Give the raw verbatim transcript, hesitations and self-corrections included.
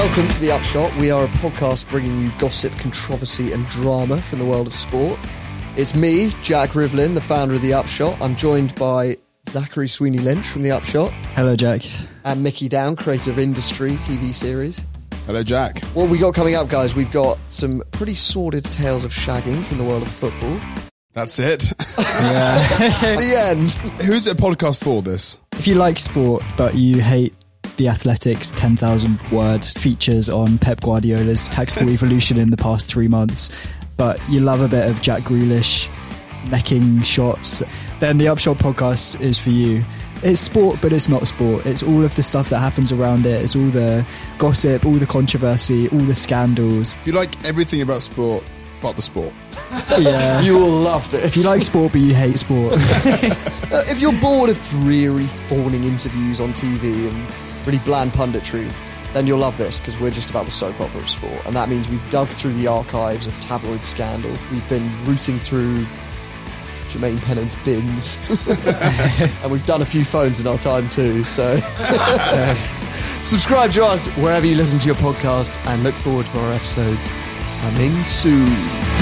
Welcome to The Upshot. We are a podcast bringing you gossip, controversy and drama from the world of sport. It's me, Jack Rivlin, the founder of The Upshot. I'm joined by Zachary Sweeney Lynch from The Upshot. Hello, Jack. And Mickey Down, creator of Industry T V series. Hello, Jack. What we got coming up, guys? We've got some pretty sordid tales of shagging from the world of football. That's it. The end. Who's it a podcast for, this? If you like sport, but you hate The Athletic's ten thousand word features on Pep Guardiola's tactical evolution in the past three months, but you love a bit of Jack Grealish necking shots, then the Upshot podcast is for you. It's sport, but it's not sport. It's all of the stuff that happens around it. It's all the gossip, all the controversy, all the scandals. You like everything about sport, but the sport. Yeah. You will love this. If you like sport, but you hate sport. If you're bored of dreary, fawning interviews on T V and really bland punditry, then you'll love this, because we're just about the soap opera of sport. And that means we've dug through the archives of tabloid scandal. We've been rooting through Jermaine Pennant's bins. And we've done a few phones in our time too, so subscribe to us wherever you listen to your podcasts, and look forward for our episodes coming soon.